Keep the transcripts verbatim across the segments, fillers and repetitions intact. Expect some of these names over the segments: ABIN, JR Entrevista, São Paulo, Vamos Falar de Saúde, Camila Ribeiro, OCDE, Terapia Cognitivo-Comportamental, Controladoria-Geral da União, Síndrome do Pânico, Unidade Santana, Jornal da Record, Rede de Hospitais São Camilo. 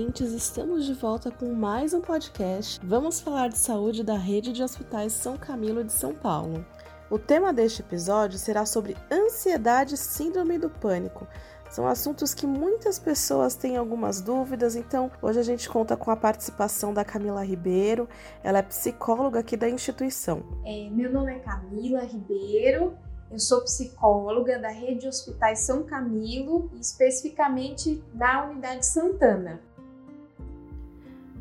ouvintes, estamos de volta com mais um podcast Vamos Falar de Saúde da Rede de Hospitais São Camilo de São Paulo. O tema deste episódio será sobre ansiedade e síndrome do pânico. São assuntos que muitas pessoas têm algumas dúvidas, então hoje a gente conta com a participação da Camila Ribeiro, ela é psicóloga aqui da instituição. É, meu nome é Camila Ribeiro, eu sou psicóloga da Rede de Hospitais São Camilo, especificamente na Unidade Santana.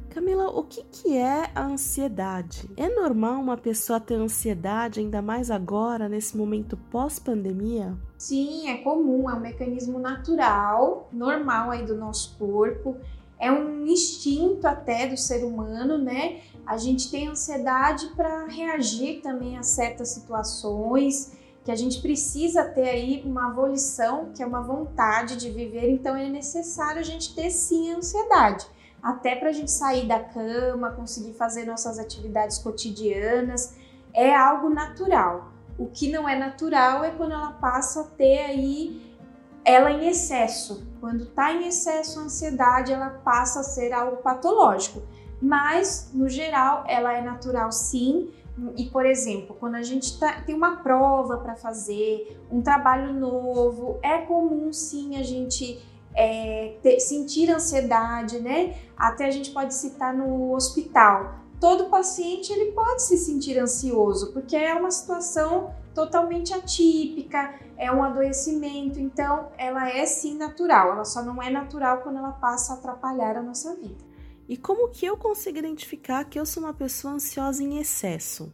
Camila, o que, que é a ansiedade? É normal uma pessoa ter ansiedade, ainda mais agora, nesse momento pós-pandemia? Sim, é comum, é um mecanismo natural, normal aí do nosso corpo, é um instinto até do ser humano, né? A gente tem ansiedade para reagir também a certas situações, que a gente precisa ter aí uma volição, que é uma vontade de viver, então é necessário a gente ter sim ansiedade. Até para a gente sair da cama, conseguir fazer nossas atividades cotidianas, é algo natural. O que não é natural é quando ela passa a ter aí, ela em excesso. Quando está em excesso a ansiedade, ela passa a ser algo patológico. Mas, no geral, ela é natural sim. E, por exemplo, quando a gente tá, tem uma prova para fazer, um trabalho novo, é comum sim a gente... É, ter, sentir ansiedade, né? Até a gente pode citar no hospital. Todo paciente ele pode se sentir ansioso, porque é uma situação totalmente atípica, é um adoecimento, então ela é sim natural, ela só não é natural quando ela passa a atrapalhar a nossa vida. E como que eu consigo identificar que eu sou uma pessoa ansiosa em excesso?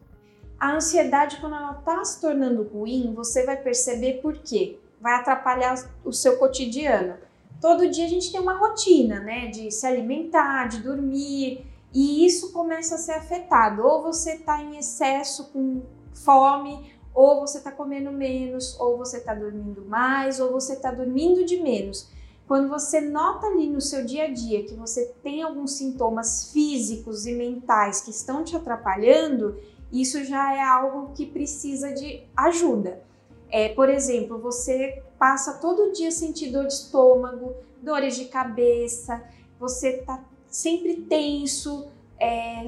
A ansiedade, quando ela está se tornando ruim, você vai perceber por quê? Vai atrapalhar o seu cotidiano. Todo dia a gente tem uma rotina, né, de se alimentar, de dormir, e isso começa a ser afetado. Ou você está em excesso com fome, ou você está comendo menos, ou você está dormindo mais, ou você está dormindo de menos. Quando você nota ali no seu dia a dia que você tem alguns sintomas físicos e mentais que estão te atrapalhando, isso já é algo que precisa de ajuda. É, por exemplo, você passa todo dia sentindo dor de estômago, dores de cabeça, você tá sempre tenso, é,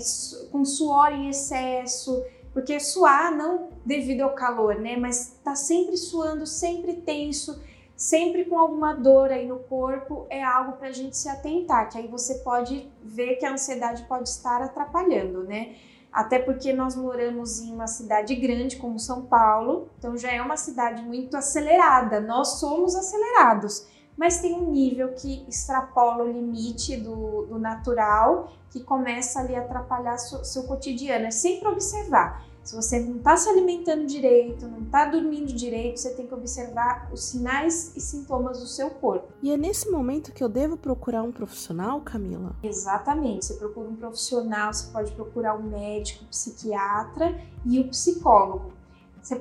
com suor em excesso, porque suar não devido ao calor, né? Mas tá sempre suando, sempre tenso, sempre com alguma dor aí no corpo, é algo pra gente se atentar, que aí você pode ver que a ansiedade pode estar atrapalhando, né? Até porque nós moramos em uma cidade grande como São Paulo, então já é uma cidade muito acelerada, nós somos acelerados, mas tem um nível que extrapola o limite do, do natural, que começa ali a atrapalhar seu, seu cotidiano, é sempre observar. Se você não está se alimentando direito, não está dormindo direito, você tem que observar os sinais e sintomas do seu corpo. E é nesse momento que eu devo procurar um profissional, Camila? Exatamente, você procura um profissional, você pode procurar um médico, um psiquiatra e um psicólogo.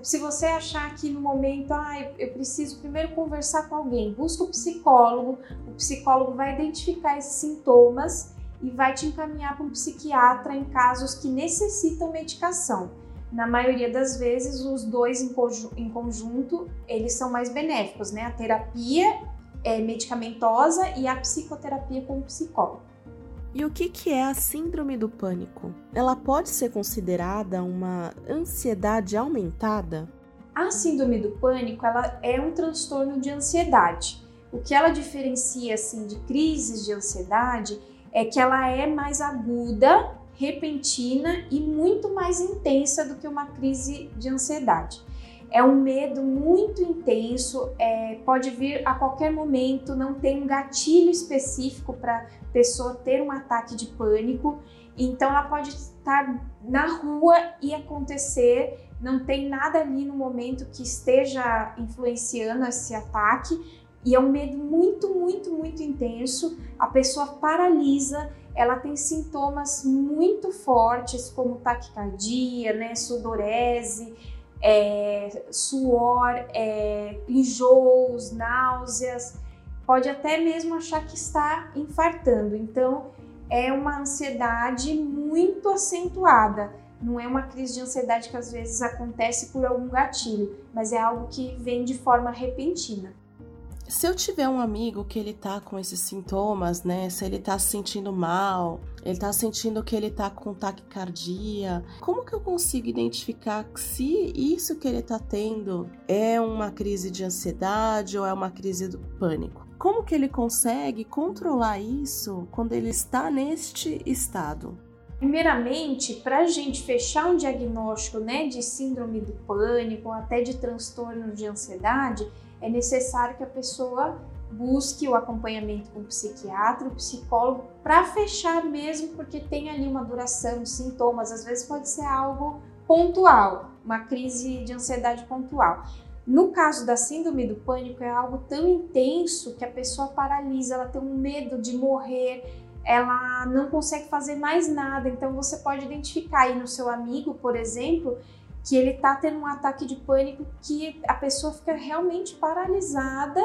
Se você achar que no momento, ah, eu preciso primeiro conversar com alguém, busca o psicólogo, o psicólogo vai identificar esses sintomas e vai te encaminhar para um psiquiatra em casos que necessitam medicação. Na maioria das vezes, os dois em conjunto, eles são mais benéficos, né? A terapia é medicamentosa e a psicoterapia com o psicólogo. E o que que é a síndrome do pânico? Ela pode ser considerada uma ansiedade aumentada? A síndrome do pânico, ela é um transtorno de ansiedade. O que ela diferencia, assim, de crises de ansiedade é que ela é mais aguda, repentina e muito mais intensa do que uma crise de ansiedade. É um medo muito intenso, é, pode vir a qualquer momento, não tem um gatilho específico para a pessoa ter um ataque de pânico, então ela pode estar na rua e acontecer, não tem nada ali no momento que esteja influenciando esse ataque, e é um medo muito, muito, muito intenso, a pessoa paralisa, ela tem sintomas muito fortes como taquicardia, né, sudorese, é, suor, é, enjoos, náuseas, pode até mesmo achar que está infartando. Então é uma ansiedade muito acentuada, não é uma crise de ansiedade que às vezes acontece por algum gatilho, mas é algo que vem de forma repentina. Se eu tiver um amigo que ele tá com esses sintomas, né, se ele tá se sentindo mal, ele tá sentindo que ele tá com taquicardia, como que eu consigo identificar se isso que ele tá tendo é uma crise de ansiedade ou é uma crise do pânico? Como que ele consegue controlar isso quando ele está neste estado? Primeiramente, para a gente fechar um diagnóstico, né, de síndrome do pânico ou até de transtorno de ansiedade, é necessário que a pessoa busque o acompanhamento com o psiquiatra, o psicólogo, para fechar mesmo, porque tem ali uma duração de sintomas, às vezes pode ser algo pontual, uma crise de ansiedade pontual. No caso da síndrome do pânico, é algo tão intenso que a pessoa paralisa, ela tem um medo de morrer, ela não consegue fazer mais nada, então você pode identificar aí no seu amigo, por exemplo, que ele tá tendo um ataque de pânico que a pessoa fica realmente paralisada,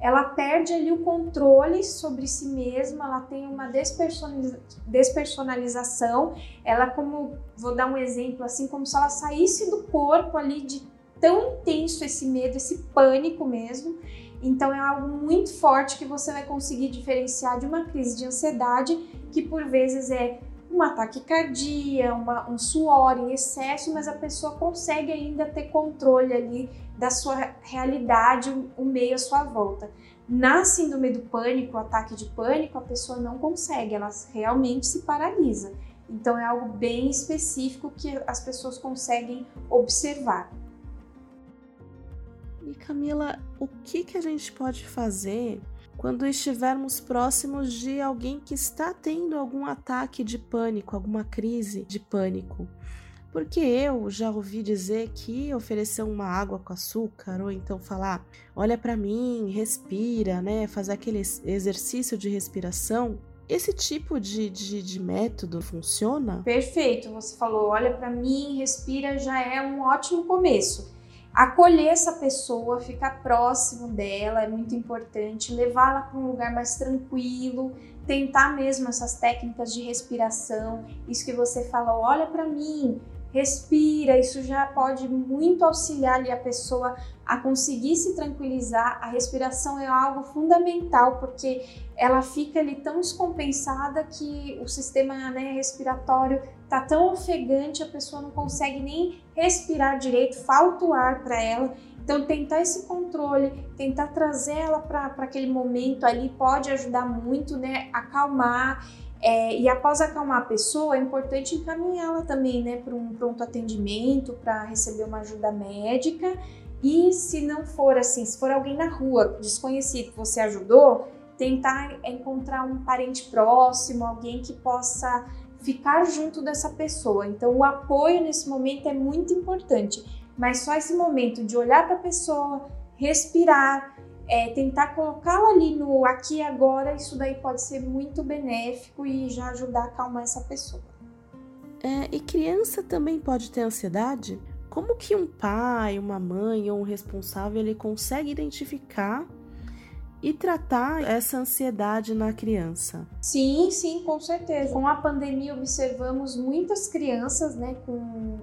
ela perde ali o controle sobre si mesma, ela tem uma despersonaliza- despersonalização, ela como, vou dar um exemplo, assim como se ela saísse do corpo ali de tão intenso esse medo, esse pânico mesmo, então é algo muito forte que você vai conseguir diferenciar de uma crise de ansiedade, que por vezes é uma taquicardia, uma, um suor em excesso, mas a pessoa consegue ainda ter controle ali da sua realidade, o meio à sua volta. Na síndrome do pânico, ataque de pânico, a pessoa não consegue, ela realmente se paralisa. Então é algo bem específico que as pessoas conseguem observar. E Camila, o que que a gente pode fazer quando estivermos próximos de alguém que está tendo algum ataque de pânico, alguma crise de pânico? Porque eu já ouvi dizer que oferecer uma água com açúcar, ou então falar, olha para mim, respira, né? Fazer aquele exercício de respiração. Esse tipo de, de, de método funciona? Perfeito, você falou, olha para mim, respira, já é um ótimo começo. Acolher essa pessoa, ficar próximo dela é muito importante, levá-la para um lugar mais tranquilo, tentar mesmo essas técnicas de respiração, isso que você falou, olha para mim, respira, isso já pode muito auxiliar ali a pessoa a conseguir se tranquilizar. A respiração é algo fundamental porque ela fica ali tão descompensada que o sistema, né, respiratório tá tão ofegante, a pessoa não consegue nem respirar direito, falta o ar para ela. Então tentar esse controle, tentar trazer ela para aquele momento ali pode ajudar muito, né, acalmar. É, e após acalmar a pessoa, é importante encaminhá-la também, né, para um pronto atendimento, para receber uma ajuda médica. E se não for assim, se for alguém na rua, desconhecido, que você ajudou, tentar encontrar um parente próximo, alguém que possa ficar junto dessa pessoa. Então o apoio nesse momento é muito importante, mas só esse momento de olhar para a pessoa, respirar, É, tentar colocá-la ali no aqui e agora, isso daí pode ser muito benéfico e já ajudar a acalmar essa pessoa. É, e criança também pode ter ansiedade? Como que um pai, uma mãe ou um responsável, ele consegue identificar e tratar essa ansiedade na criança? Sim, sim, com certeza. Com a pandemia observamos muitas crianças, né, com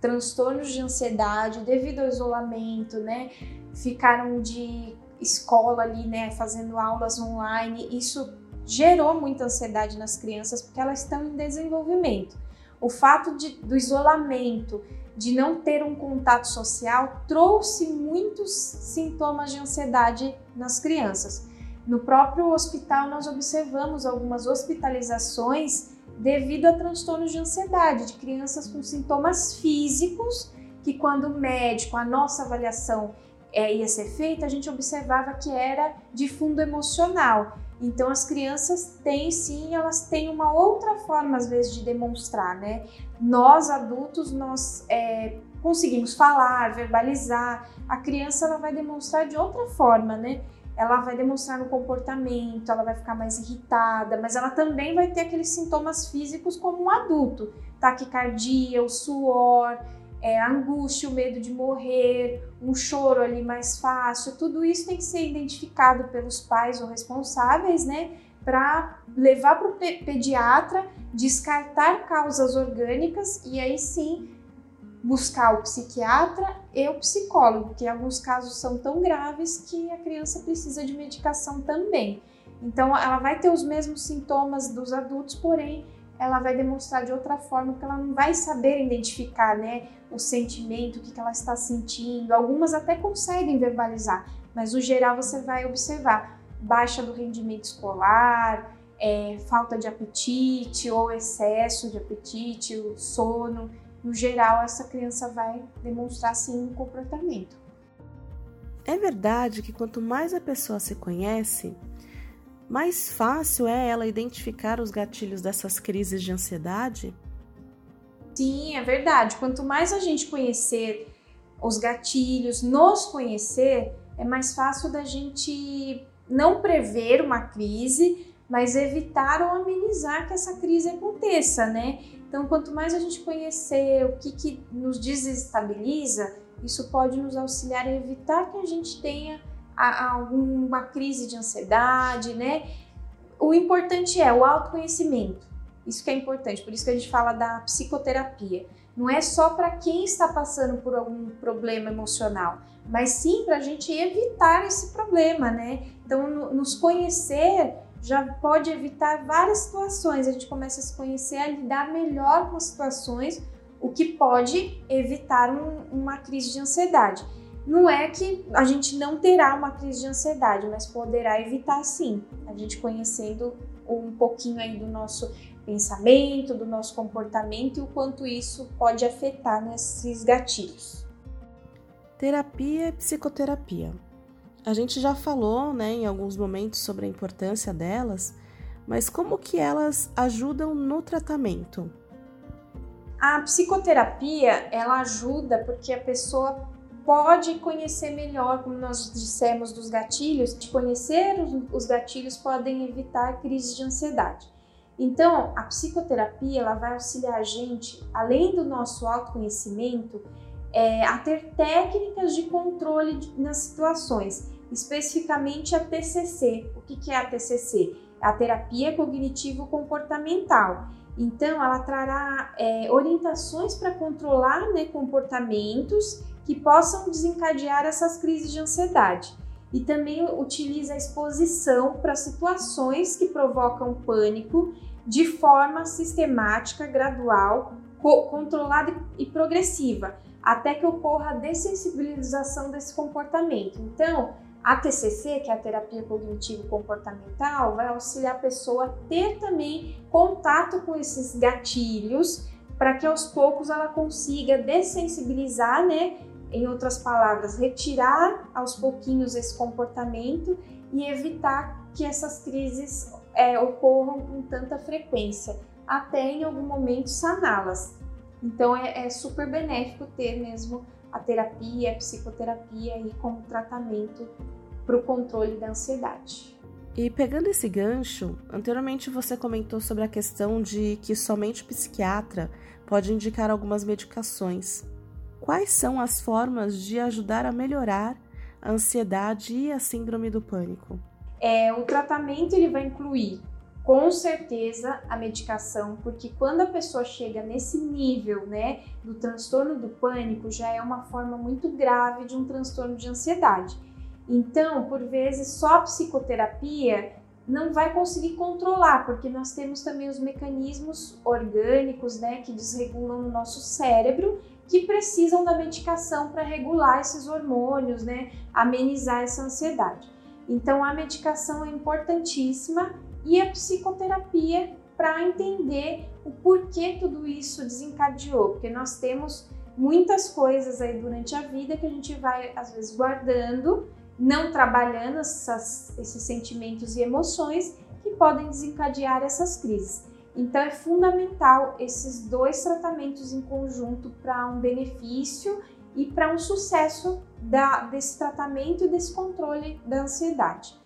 transtornos de ansiedade devido ao isolamento, né, ficaram de escola ali, né, fazendo aulas online, isso gerou muita ansiedade nas crianças porque elas estão em desenvolvimento. O fato de, do isolamento, de não ter um contato social, trouxe muitos sintomas de ansiedade nas crianças. No próprio hospital nós observamos algumas hospitalizações devido a transtornos de ansiedade, de crianças com sintomas físicos que quando o médico, a nossa avaliação É, ia ser feita, a gente observava que era de fundo emocional. Então as crianças têm sim, elas têm uma outra forma às vezes de demonstrar, né? Nós adultos, nós é, conseguimos falar, verbalizar, a criança ela vai demonstrar de outra forma, né? Ela vai demonstrar no comportamento, ela vai ficar mais irritada, mas ela também vai ter aqueles sintomas físicos como um adulto, taquicardia, o suor, É, a angústia, o medo de morrer, um choro ali mais fácil, tudo isso tem que ser identificado pelos pais ou responsáveis, né, para levar para o pe- pediatra, descartar causas orgânicas e aí sim buscar o psiquiatra e o psicólogo, porque alguns casos são tão graves que a criança precisa de medicação também. Então ela vai ter os mesmos sintomas dos adultos, porém ela vai demonstrar de outra forma, porque ela não vai saber identificar, né, o sentimento, o que ela está sentindo. Algumas até conseguem verbalizar, mas no geral você vai observar baixa do rendimento escolar, é, falta de apetite ou excesso de apetite, o sono. No geral, essa criança vai demonstrar sim um comportamento. É verdade que quanto mais a pessoa se conhece, mais fácil é ela identificar os gatilhos dessas crises de ansiedade? Sim, é verdade. Quanto mais a gente conhecer os gatilhos, nos conhecer, é mais fácil da gente não prever uma crise, mas evitar ou amenizar que essa crise aconteça, né? Então, quanto mais a gente conhecer o que, que nos desestabiliza, isso pode nos auxiliar a evitar que a gente tenha alguma crise de ansiedade, né? O importante é o autoconhecimento, isso que é importante, por isso que a gente fala da psicoterapia. Não é só para quem está passando por algum problema emocional, mas sim para a gente evitar esse problema, né? Então, no, nos conhecer já pode evitar várias situações, a gente começa a se conhecer, a lidar melhor com as situações, o que pode evitar um, uma crise de ansiedade. Não é que a gente não terá uma crise de ansiedade, mas poderá evitar sim, a gente conhecendo um pouquinho aí do nosso pensamento, do nosso comportamento e o quanto isso pode afetar nesses gatilhos. Terapia e psicoterapia. A gente já falou, né, em alguns momentos sobre a importância delas, mas como que elas ajudam no tratamento? A psicoterapia, ela ajuda porque a pessoa pode conhecer melhor, como nós dissemos, dos gatilhos. De conhecer os gatilhos podem evitar crises de ansiedade. Então, a psicoterapia ela vai auxiliar a gente, além do nosso autoconhecimento, é, a ter técnicas de controle de, nas situações, especificamente a T C C. O que, que é a T C C? A Terapia Cognitivo-Comportamental. Então, ela trará é, orientações para controlar, né, comportamentos que possam desencadear essas crises de ansiedade. E também utiliza a exposição para situações que provocam pânico de forma sistemática, gradual, co- controlada e progressiva, até que ocorra a dessensibilização desse comportamento. Então, a T C C, que é a Terapia Cognitivo-Comportamental, vai auxiliar a pessoa a ter também contato com esses gatilhos, para que aos poucos ela consiga dessensibilizar, né? Em outras palavras, retirar aos pouquinhos esse comportamento e evitar que essas crises é, ocorram com tanta frequência, até em algum momento saná-las. Então é, é super benéfico ter mesmo a terapia, a psicoterapia aí como tratamento para o controle da ansiedade. E pegando esse gancho, anteriormente você comentou sobre a questão de que somente o psiquiatra pode indicar algumas medicações. Quais são as formas de ajudar a melhorar a ansiedade e a síndrome do pânico? É, o tratamento ele vai incluir, com certeza, a medicação, porque quando a pessoa chega nesse nível, né, do transtorno do pânico, já é uma forma muito grave de um transtorno de ansiedade. Então, por vezes, só a psicoterapia não vai conseguir controlar, porque nós temos também os mecanismos orgânicos, né, que desregulam o nosso cérebro, que precisam da medicação para regular esses hormônios, né, amenizar essa ansiedade. Então, a medicação é importantíssima e a psicoterapia para entender o porquê tudo isso desencadeou, porque nós temos muitas coisas aí durante a vida que a gente vai, às vezes, guardando, não trabalhando essas, esses sentimentos e emoções que podem desencadear essas crises. Então é fundamental esses dois tratamentos em conjunto para um benefício e para um sucesso da, desse tratamento e desse controle da ansiedade.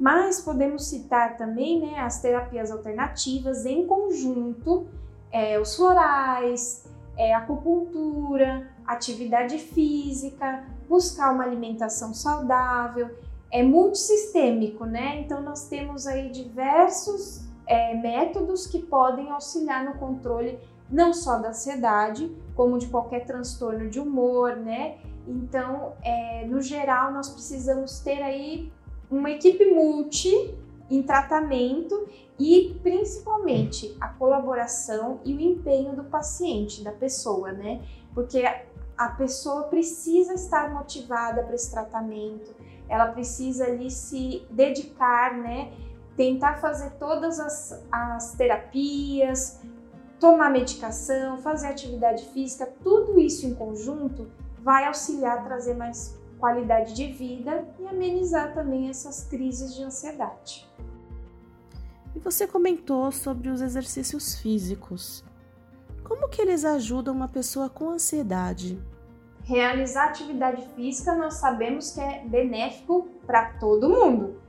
Mas podemos citar também, né, as terapias alternativas em conjunto, é, os florais, é, acupuntura, atividade física, buscar uma alimentação saudável, é multissistêmico, né? Então nós temos aí diversos é, métodos que podem auxiliar no controle não só da ansiedade, como de qualquer transtorno de humor, né? Então, é, no geral, nós precisamos ter aí uma equipe multi em tratamento e, principalmente, a colaboração e o empenho do paciente, da pessoa, né? Porque a pessoa precisa estar motivada para esse tratamento, ela precisa ali se dedicar, né? Tentar fazer todas as, as terapias, tomar medicação, fazer atividade física, tudo isso em conjunto vai auxiliar a trazer mais qualidade de vida e amenizar também essas crises de ansiedade. E você comentou sobre os exercícios físicos. Como que eles ajudam uma pessoa com ansiedade? Realizar atividade física nós sabemos que é benéfico para todo mundo,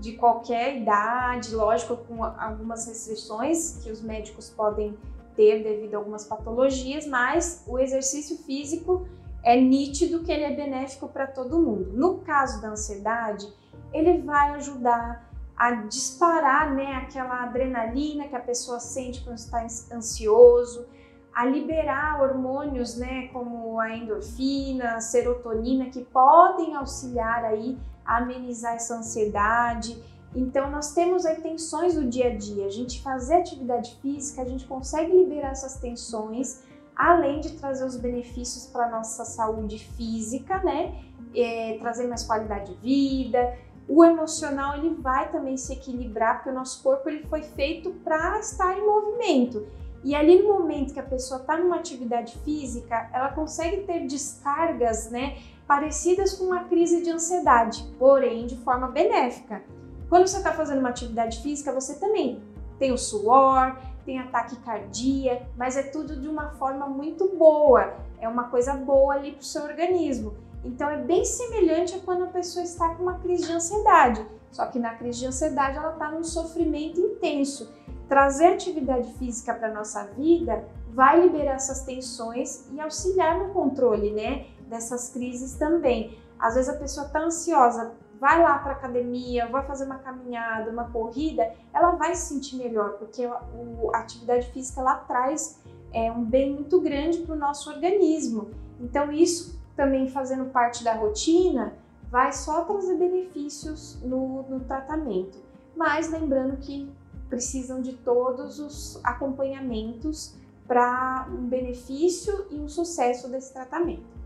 de qualquer idade, lógico, com algumas restrições que os médicos podem ter devido a algumas patologias, mas o exercício físico é nítido que ele é benéfico para todo mundo. No caso da ansiedade, ele vai ajudar a disparar, né, aquela adrenalina que a pessoa sente quando está ansioso, a liberar hormônios, né, como a endorfina, a serotonina, que podem auxiliar aí a amenizar essa ansiedade. Então nós temos aí tensões do dia a dia, a gente fazer atividade física, a gente consegue liberar essas tensões, além de trazer os benefícios para a nossa saúde física, né, é, trazer mais qualidade de vida. O emocional ele vai também se equilibrar, porque o nosso corpo ele foi feito para estar em movimento. E ali no momento que a pessoa está numa atividade física, ela consegue ter descargas, né, parecidas com uma crise de ansiedade, porém de forma benéfica. Quando você está fazendo uma atividade física, você também tem o suor, tem a taquicardia, mas é tudo de uma forma muito boa, é uma coisa boa ali para o seu organismo. Então é bem semelhante a quando a pessoa está com uma crise de ansiedade, só que na crise de ansiedade ela está num sofrimento intenso. Trazer atividade física para a nossa vida vai liberar essas tensões e auxiliar no controle, né, dessas crises também. Às vezes a pessoa está ansiosa, vai lá para a academia, vai fazer uma caminhada, uma corrida, ela vai se sentir melhor, porque a atividade física ela traz é, um bem muito grande para o nosso organismo. Então isso também fazendo parte da rotina vai só trazer benefícios no, no tratamento. Mas lembrando que precisam de todos os acompanhamentos para um benefício e um sucesso desse tratamento.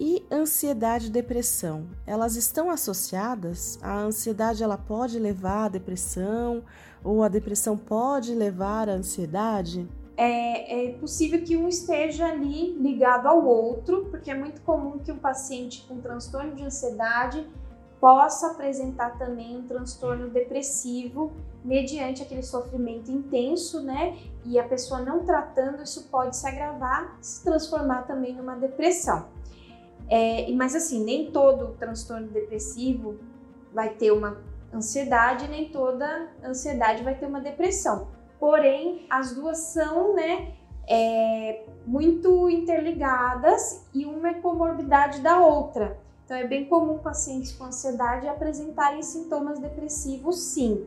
E ansiedade e depressão, elas estão associadas? A ansiedade ela pode levar à depressão ou a depressão pode levar à ansiedade? É, é possível que um esteja ali ligado ao outro, porque é muito comum que um paciente com transtorno de ansiedade possa apresentar também um transtorno depressivo mediante aquele sofrimento intenso, né? E a pessoa não tratando, isso pode se agravar, se transformar também numa depressão. É, mas assim, nem todo transtorno depressivo vai ter uma ansiedade, nem toda ansiedade vai ter uma depressão. Porém, as duas são, né, é, muito interligadas e uma é comorbidade da outra. Então é bem comum pacientes com ansiedade apresentarem sintomas depressivos, sim.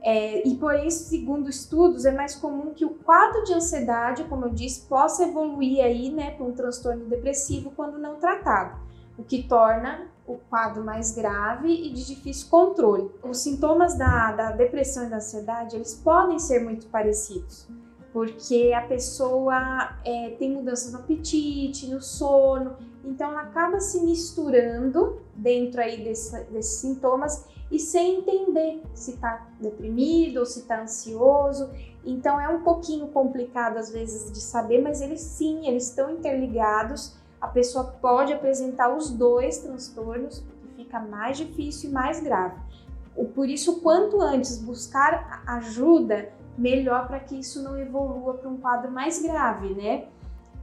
É, e por isso, segundo estudos, é mais comum que o quadro de ansiedade, como eu disse, possa evoluir aí, né, para um transtorno depressivo quando não tratado, o que torna o quadro mais grave e de difícil controle. Os sintomas da, da depressão e da ansiedade, eles podem ser muito parecidos, porque a pessoa é, tem mudanças no apetite, no sono, então ela acaba se misturando dentro aí desse, desses sintomas e sem entender se está deprimido ou se está ansioso. Então é um pouquinho complicado às vezes de saber, mas eles sim, eles estão interligados, a pessoa pode apresentar os dois transtornos, que fica mais difícil e mais grave. Por isso, quanto antes buscar ajuda, melhor, para que isso não evolua para um quadro mais grave, né?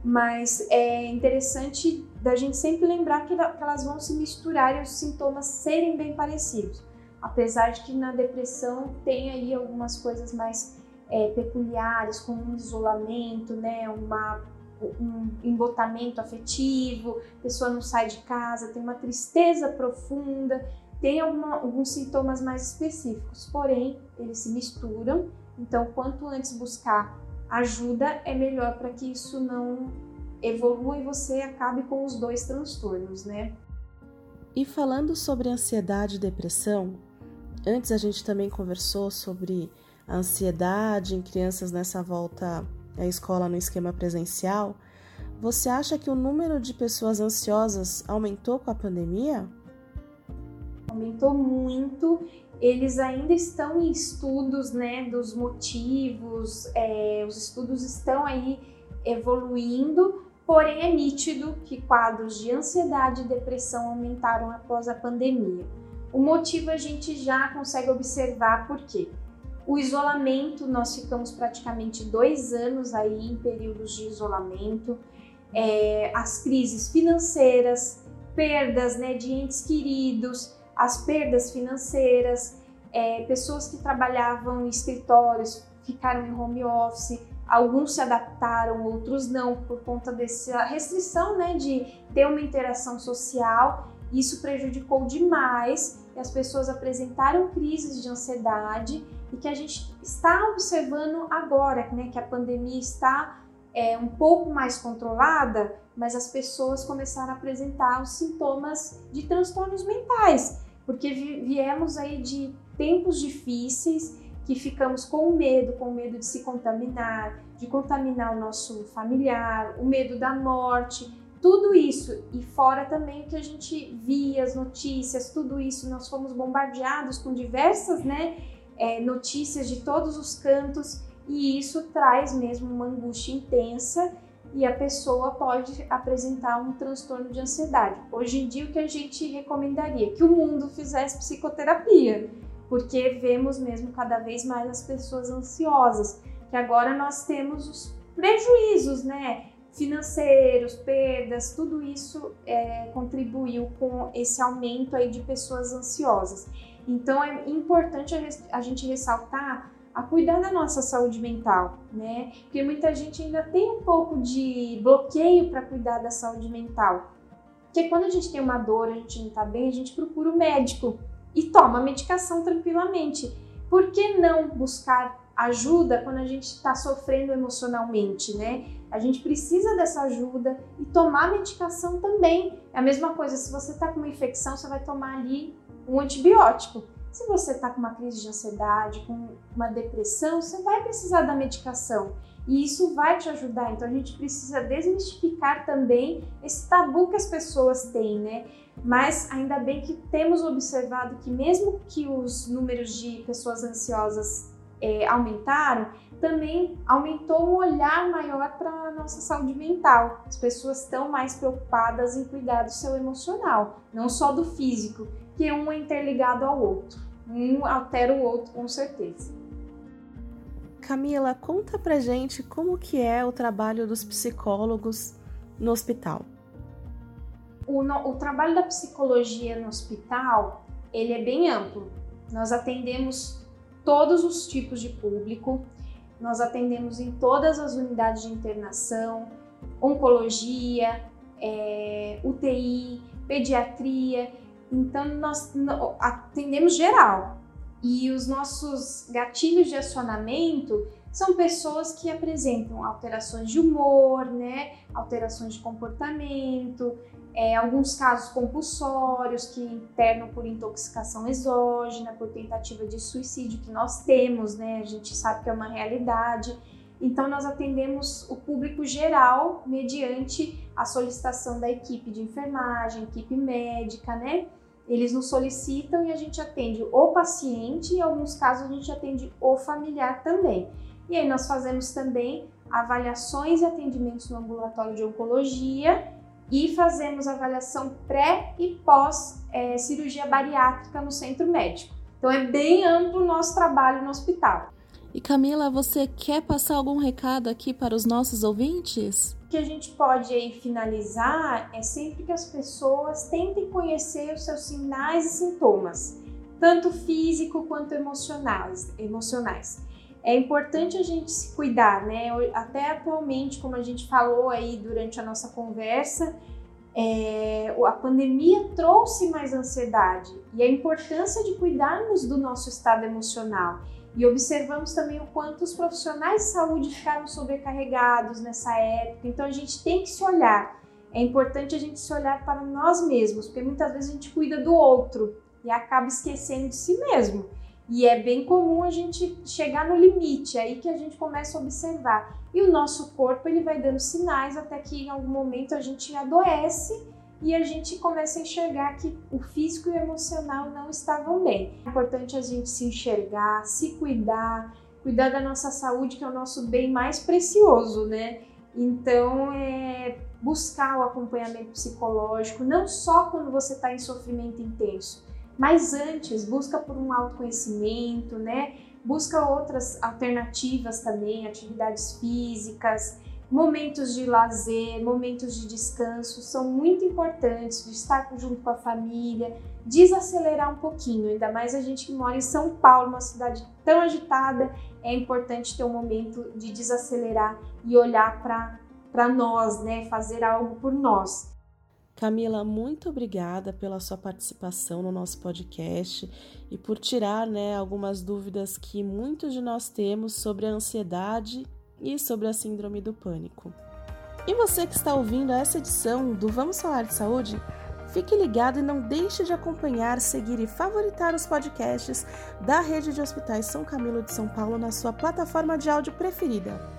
Mas é interessante da gente sempre lembrar que elas vão se misturar e os sintomas serem bem parecidos, apesar de que na depressão tem aí algumas coisas mais é, peculiares, como um isolamento, né? Uma, um embotamento afetivo, a pessoa não sai de casa, tem uma tristeza profunda, tem alguma, alguns sintomas mais específicos, porém eles se misturam. Então, quanto antes buscar ajuda é melhor para que isso não evolua e você acabe com os dois transtornos, né? E falando sobre ansiedade e depressão, antes a gente também conversou sobre a ansiedade em crianças nessa volta à escola no esquema presencial. Você acha que o número de pessoas ansiosas aumentou com a pandemia? Aumentou muito. Eles ainda estão em estudos, né, dos motivos, é, os estudos estão aí evoluindo, porém é nítido que quadros de ansiedade e depressão aumentaram após a pandemia. O motivo a gente já consegue observar por quê? O isolamento, nós ficamos praticamente dois anos aí em períodos de isolamento, é, as crises financeiras, perdas, né, de entes queridos, as perdas financeiras, é, pessoas que trabalhavam em escritórios ficaram em home office, alguns se adaptaram, outros não, por conta dessa restrição, né, de ter uma interação social. Isso prejudicou demais e as pessoas apresentaram crises de ansiedade e que a gente está observando agora, né, que a pandemia está é, um pouco mais controlada, mas as pessoas começaram a apresentar os sintomas de transtornos mentais, porque viemos aí de tempos difíceis, que ficamos com medo, com medo de se contaminar, de contaminar o nosso familiar, o medo da morte, tudo isso, e fora também que a gente via as notícias, tudo isso, nós fomos bombardeados com diversas, né, é, notícias de todos os cantos, e isso traz mesmo uma angústia intensa e a pessoa pode apresentar um transtorno de ansiedade. Hoje em dia, o que a gente recomendaria? Que o mundo fizesse psicoterapia, porque vemos mesmo cada vez mais as pessoas ansiosas, que agora nós temos os prejuízos, né, financeiros, perdas, tudo isso é, contribuiu com esse aumento aí de pessoas ansiosas. Então é importante a, a gente ressaltar a cuidar da nossa saúde mental, né? Porque muita gente ainda tem um pouco de bloqueio para cuidar da saúde mental. Porque quando a gente tem uma dor, a gente não está bem, a gente procura o médico e toma a medicação tranquilamente. Por que não buscar ajuda quando a gente está sofrendo emocionalmente, né? A gente precisa dessa ajuda e tomar medicação também. É a mesma coisa, se você está com uma infecção, você vai tomar ali um antibiótico. Se você está com uma crise de ansiedade, com uma depressão, você vai precisar da medicação e isso vai te ajudar. Então a gente precisa desmistificar também esse tabu que as pessoas têm, né? Mas ainda bem que temos observado que mesmo que os números de pessoas ansiosas é, aumentaram, também aumentou um olhar maior para a nossa saúde mental. As pessoas estão mais preocupadas em cuidar do seu emocional, não só do físico, que um é interligado ao outro. Um altera o outro, com certeza. Camila, conta pra gente como que é o trabalho dos psicólogos no hospital. O, no, o trabalho da psicologia no hospital, ele é bem amplo. Nós atendemos todos os tipos de público, nós atendemos em todas as unidades de internação, oncologia, é, U T I, pediatria. Então, nós atendemos geral e os nossos gatilhos de acionamento são pessoas que apresentam alterações de humor, né? Alterações de comportamento, é, alguns casos compulsórios que internam por intoxicação exógena, por tentativa de suicídio que nós temos, né? A gente sabe que é uma realidade. Então, nós atendemos o público geral mediante a solicitação da equipe de enfermagem, equipe médica, né? Eles nos solicitam e a gente atende o paciente e, em alguns casos, a gente atende o familiar também. E aí, nós fazemos também avaliações e atendimentos no ambulatório de oncologia e fazemos avaliação pré e pós é, cirurgia bariátrica no centro médico. Então, é bem amplo o nosso trabalho no hospital. E Camila, você quer passar algum recado aqui para os nossos ouvintes? O que a gente pode aí finalizar é sempre que as pessoas tentem conhecer os seus sinais e sintomas, tanto físico quanto emocionais. emocionais. É importante a gente se cuidar, né? Até atualmente, como a gente falou aí durante a nossa conversa, É, a pandemia trouxe mais ansiedade e a importância de cuidarmos do nosso estado emocional. E observamos também o quanto os profissionais de saúde ficaram sobrecarregados nessa época. Então a gente tem que se olhar. É importante a gente se olhar para nós mesmos, porque muitas vezes a gente cuida do outro e acaba esquecendo de si mesmo. E é bem comum a gente chegar no limite, aí que a gente começa a observar. E o nosso corpo ele vai dando sinais até que em algum momento a gente adoece e a gente começa a enxergar que o físico e o emocional não estavam bem. É importante a gente se enxergar, se cuidar, cuidar da nossa saúde, que é o nosso bem mais precioso, né? Então, é buscar o acompanhamento psicológico, não só quando você está em sofrimento intenso, mas antes, busca por um autoconhecimento, né? Busca outras alternativas também, atividades físicas, momentos de lazer, momentos de descanso, são muito importantes, de estar junto com a família, desacelerar um pouquinho, ainda mais a gente que mora em São Paulo, uma cidade tão agitada, é importante ter um momento de desacelerar e olhar para nós, né? Fazer algo por nós. Camila, muito obrigada pela sua participação no nosso podcast e por tirar, né, algumas dúvidas que muitos de nós temos sobre a ansiedade e sobre a síndrome do pânico. E você que está ouvindo essa edição do Vamos Falar de Saúde, fique ligado e não deixe de acompanhar, seguir e favoritar os podcasts da Rede de Hospitais São Camilo de São Paulo na sua plataforma de áudio preferida.